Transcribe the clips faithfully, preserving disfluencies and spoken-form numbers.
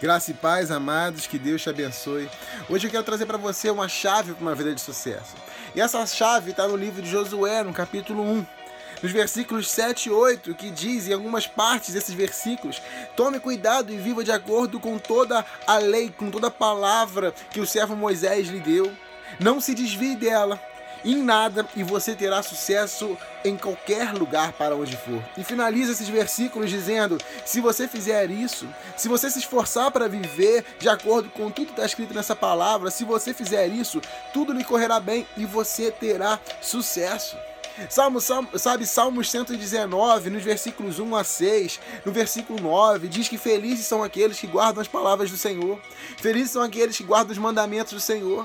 Graça e paz, amados, que Deus te abençoe. Hoje eu quero trazer para você uma chave para uma vida de sucesso. E essa chave está no livro de Josué, no capítulo um, nos versículos sete e oito, que diz, em algumas partes desses versículos, tome cuidado e viva de acordo com toda a lei, com toda a palavra que o servo Moisés lhe deu. Não se desvie dela em nada, e você terá sucesso em qualquer lugar para onde for. E finaliza esses versículos dizendo, se você fizer isso, se você se esforçar para viver de acordo com tudo que está escrito nessa palavra, se você fizer isso, tudo lhe correrá bem e você terá sucesso. Salmo, Salmo, sabe, Salmos cento e dezenove, nos versículos um a seis, no versículo nove, diz que felizes são aqueles que guardam as palavras do Senhor, felizes são aqueles que guardam os mandamentos do Senhor,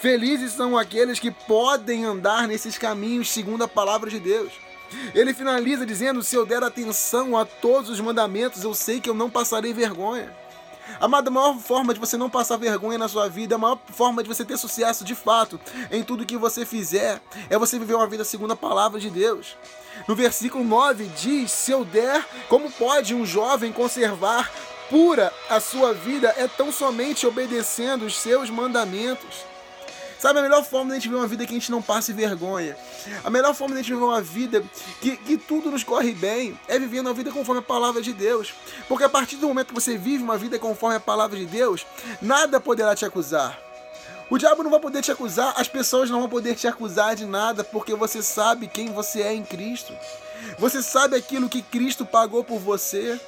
felizes são aqueles que podem andar nesses caminhos segundo a palavra de Deus. Ele finaliza dizendo, se eu der atenção a todos os mandamentos, eu sei que eu não passarei vergonha. Amado, a maior forma de você não passar vergonha na sua vida, a maior forma de você ter sucesso de fato em tudo que você fizer, é você viver uma vida segundo a palavra de Deus. No versículo nove diz, se eu der, como pode um jovem conservar pura a sua vida? É tão somente obedecendo os seus mandamentos. Sabe, a melhor forma de a gente viver uma vida que a gente não passe vergonha, a melhor forma de a gente viver uma vida que, que tudo nos corre bem, é vivendo a vida conforme a palavra de Deus. Porque a partir do momento que você vive uma vida conforme a palavra de Deus, nada poderá te acusar. O diabo não vai poder te acusar, as pessoas não vão poder te acusar de nada, porque você sabe quem você é em Cristo. Você sabe aquilo que Cristo pagou por você.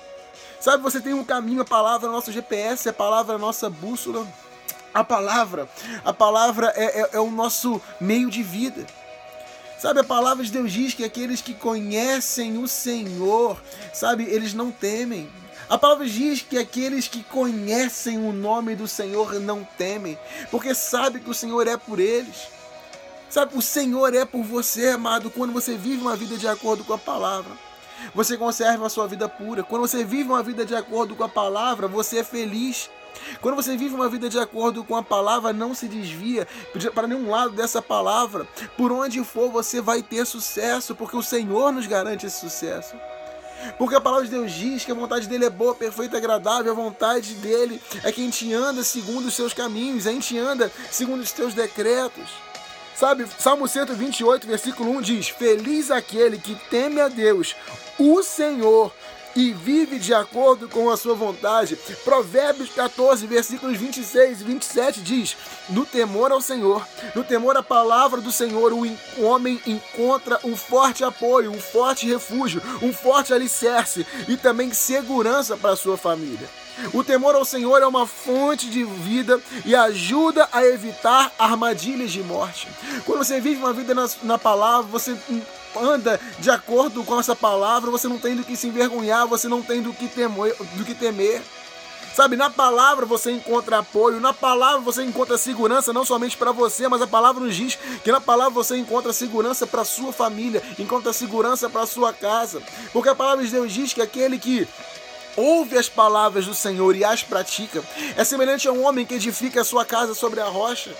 Sabe, você tem um caminho, a palavra é nosso G P S, a palavra é nossa bússola. A palavra, a palavra é, é, é o nosso meio de vida. Sabe, a palavra de Deus diz que aqueles que conhecem o Senhor, sabe, eles não temem. A palavra diz que aqueles que conhecem o nome do Senhor não temem, porque sabe que o Senhor é por eles. Sabe, o Senhor é por você, amado, quando você vive uma vida de acordo com a palavra. Você conserva a sua vida pura. Quando você vive uma vida de acordo com a palavra, você é feliz. Quando você vive uma vida de acordo com a palavra, não se desvia para nenhum lado dessa palavra. Por onde for, você vai ter sucesso, porque o Senhor nos garante esse sucesso. Porque a palavra de Deus diz que a vontade dele é boa, perfeita, agradável. A vontade dele é que a gente anda segundo os seus caminhos, a gente anda segundo os seus decretos. Sabe, Salmo cento e vinte e oito, versículo um diz, feliz aquele que teme a Deus, o Senhor, e vive de acordo com a sua vontade. Provérbios catorze, versículos vinte e seis e vinte e sete diz, no temor ao Senhor, no temor à palavra do Senhor, o homem encontra um forte apoio, um forte refúgio, um forte alicerce e também segurança para a sua família. O temor ao Senhor é uma fonte de vida e ajuda a evitar armadilhas de morte. Quando você vive uma vida na, na palavra, você anda de acordo com essa palavra, você não tem do que se envergonhar, você não tem do que temer, do que temer. Sabe, na palavra você encontra apoio, na palavra você encontra segurança, não somente para você, mas a palavra nos diz que na palavra você encontra segurança para sua família, encontra segurança para sua casa, porque a palavra de Deus diz que aquele que ouve as palavras do Senhor e as pratica é semelhante a um homem que edifica a sua casa sobre a rocha.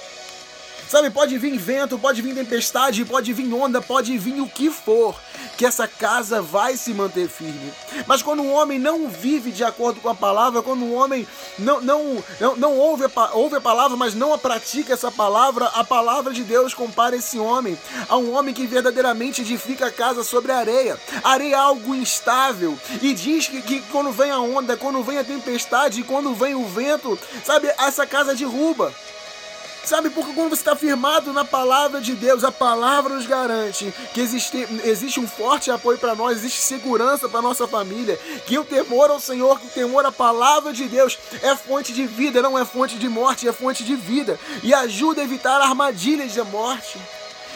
Sabe, pode vir vento, pode vir tempestade, pode vir onda, pode vir o que for, que essa casa vai se manter firme. Mas quando o homem não vive de acordo com a palavra, quando o homem não, não, não, não ouve, a, ouve a palavra, mas não a pratica essa palavra, a palavra de Deus compara esse homem a um homem que verdadeiramente edifica a casa sobre a areia. A areia é algo instável e diz que, que quando vem a onda, quando vem a tempestade, quando vem o vento, sabe, essa casa derruba. Sabe, porque quando você está firmado na palavra de Deus, a palavra nos garante que existe, existe um forte apoio para nós, existe segurança para nossa família, que o temor ao Senhor, que o temor à palavra de Deus é fonte de vida, não é fonte de morte, é fonte de vida e ajuda a evitar armadilhas de morte.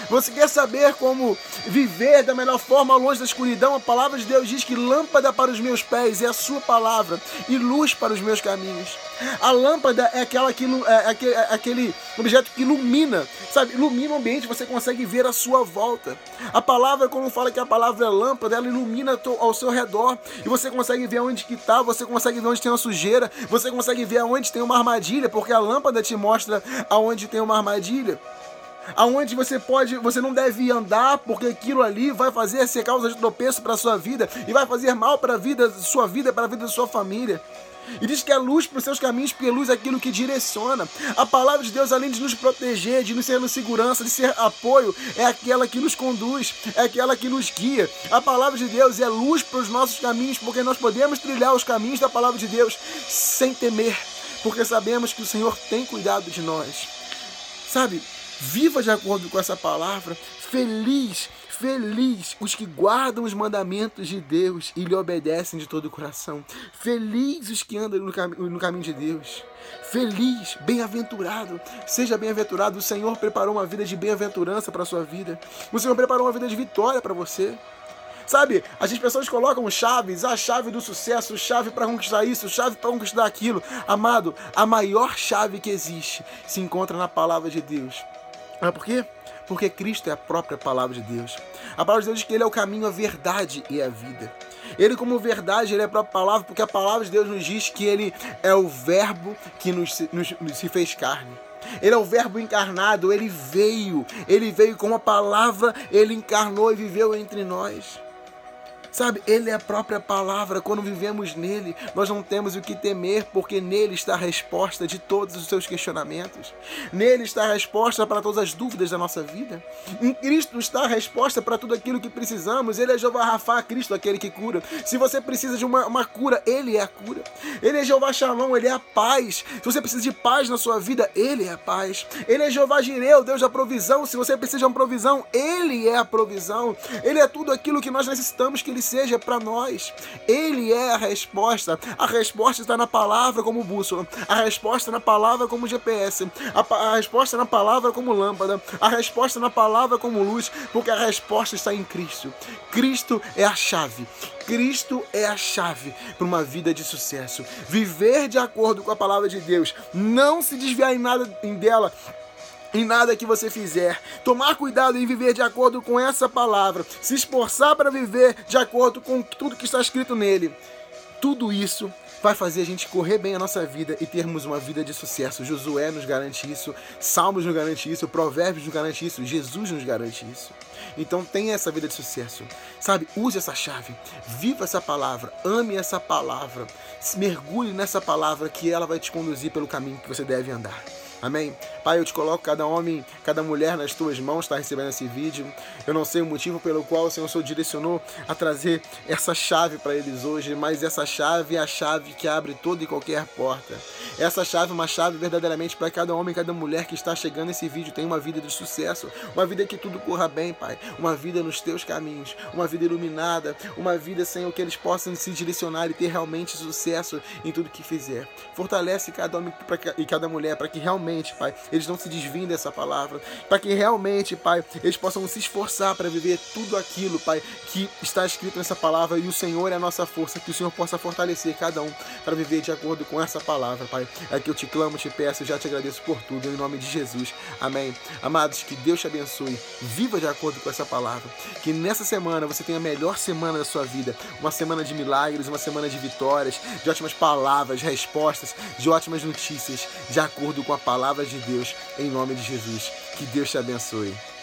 Você quer saber como viver da melhor forma longe da escuridão? A palavra de Deus diz que lâmpada para os meus pés é a sua palavra e luz para os meus caminhos. A lâmpada é, aquela que, é, é aquele objeto que ilumina, sabe? Ilumina o ambiente, você consegue ver à sua volta. A palavra, como fala que a palavra é lâmpada, ela ilumina ao seu redor e você consegue ver onde que está, você consegue ver onde tem uma sujeira, você consegue ver onde tem uma armadilha, porque a lâmpada te mostra aonde tem uma armadilha. Aonde você pode, você não deve andar, porque aquilo ali vai fazer ser causa de tropeço para a sua vida e vai fazer mal para a vida, sua vida, para a vida da sua família. E diz que é luz para os seus caminhos, porque luz é aquilo que direciona. A palavra de Deus, além de nos proteger, de nos ser segurança, de ser apoio, é aquela que nos conduz, é aquela que nos guia. A palavra de Deus é luz para os nossos caminhos, porque nós podemos trilhar os caminhos da palavra de Deus sem temer, porque sabemos que o Senhor tem cuidado de nós. Sabe, viva de acordo com essa palavra. Feliz, feliz os que guardam os mandamentos de Deus e lhe obedecem de todo o coração. Feliz os que andam no, cam- no caminho de Deus. Feliz, bem-aventurado. Seja bem-aventurado. O Senhor preparou uma vida de bem-aventurança para a sua vida. O Senhor preparou uma vida de vitória para você. Sabe, as pessoas colocam chaves, a chave do sucesso, chave para conquistar isso, chave para conquistar aquilo. Amado, a maior chave que existe se encontra na palavra de Deus. Mas por quê? Porque Cristo é a própria palavra de Deus. A palavra de Deus diz que Ele é o caminho, a verdade e a vida. Ele, como verdade, Ele é a própria palavra, porque a palavra de Deus nos diz que Ele é o verbo que nos, nos, nos se fez carne. Ele é o verbo encarnado, Ele veio. Ele veio com a palavra, Ele encarnou e viveu entre nós. Sabe, Ele é a própria palavra. Quando vivemos nele, nós não temos o que temer, porque nele está a resposta de todos os seus questionamentos. Nele está a resposta para todas as dúvidas da nossa vida. Em Cristo está a resposta para tudo aquilo que precisamos. Ele é Jeová Rafá, Cristo, aquele que cura. Se você precisa de uma, uma cura, Ele é a cura. Ele é Jeová Shalom, Ele é a paz. Se você precisa de paz na sua vida, Ele é a paz. Ele é Jeová Jireh, o Deus da provisão. Se você precisa de uma provisão, Ele é a provisão. Ele é tudo aquilo que nós necessitamos que Ele seja para nós. Ele é a resposta. A resposta está na palavra como bússola. A resposta na palavra como G P S. A, a resposta na palavra como lâmpada. A resposta na palavra como luz, porque a resposta está em Cristo. Cristo é a chave. Cristo é a chave para uma vida de sucesso. Viver de acordo com a palavra de Deus. Não se desviar em nada em dela. Em nada que você fizer. Tomar cuidado em viver de acordo com essa palavra. Se esforçar para viver de acordo com tudo que está escrito nele. Tudo isso vai fazer a gente correr bem a nossa vida e termos uma vida de sucesso. Josué nos garante isso, Salmos nos garante isso, Provérbios nos garante isso, Jesus nos garante isso. Então tenha essa vida de sucesso, sabe? Use essa chave, viva essa palavra, ame essa palavra, mergulhe nessa palavra que ela vai te conduzir pelo caminho que você deve andar. Amém? Pai, eu te coloco cada homem, cada mulher nas tuas mãos, está recebendo esse vídeo. Eu não sei o motivo pelo qual o Senhor só direcionou a trazer essa chave para eles hoje, mas essa chave é a chave que abre toda e qualquer porta. Essa chave é uma chave verdadeiramente para cada homem, cada mulher que está chegando esse vídeo. Tem uma vida de sucesso, uma vida que tudo corra bem, Pai. Uma vida nos teus caminhos, uma vida iluminada, uma vida, Senhor, que eles possam se direcionar e ter realmente sucesso em tudo que fizer. Fortalece cada homem e cada mulher para que realmente, Pai, eles não se desviem dessa palavra, para que realmente, Pai, eles possam se esforçar para viver tudo aquilo, Pai, que está escrito nessa palavra, e o Senhor é a nossa força, que o Senhor possa fortalecer cada um para viver de acordo com essa palavra, Pai. É que eu te clamo, te peço, já te agradeço por tudo, em nome de Jesus, amém. Amados, que Deus te abençoe, viva de acordo com essa palavra, que nessa semana você tenha a melhor semana da sua vida, uma semana de milagres, uma semana de vitórias, de ótimas palavras, respostas, de ótimas notícias, de acordo com a palavra Palavra de Deus, em nome de Jesus. Que Deus te abençoe.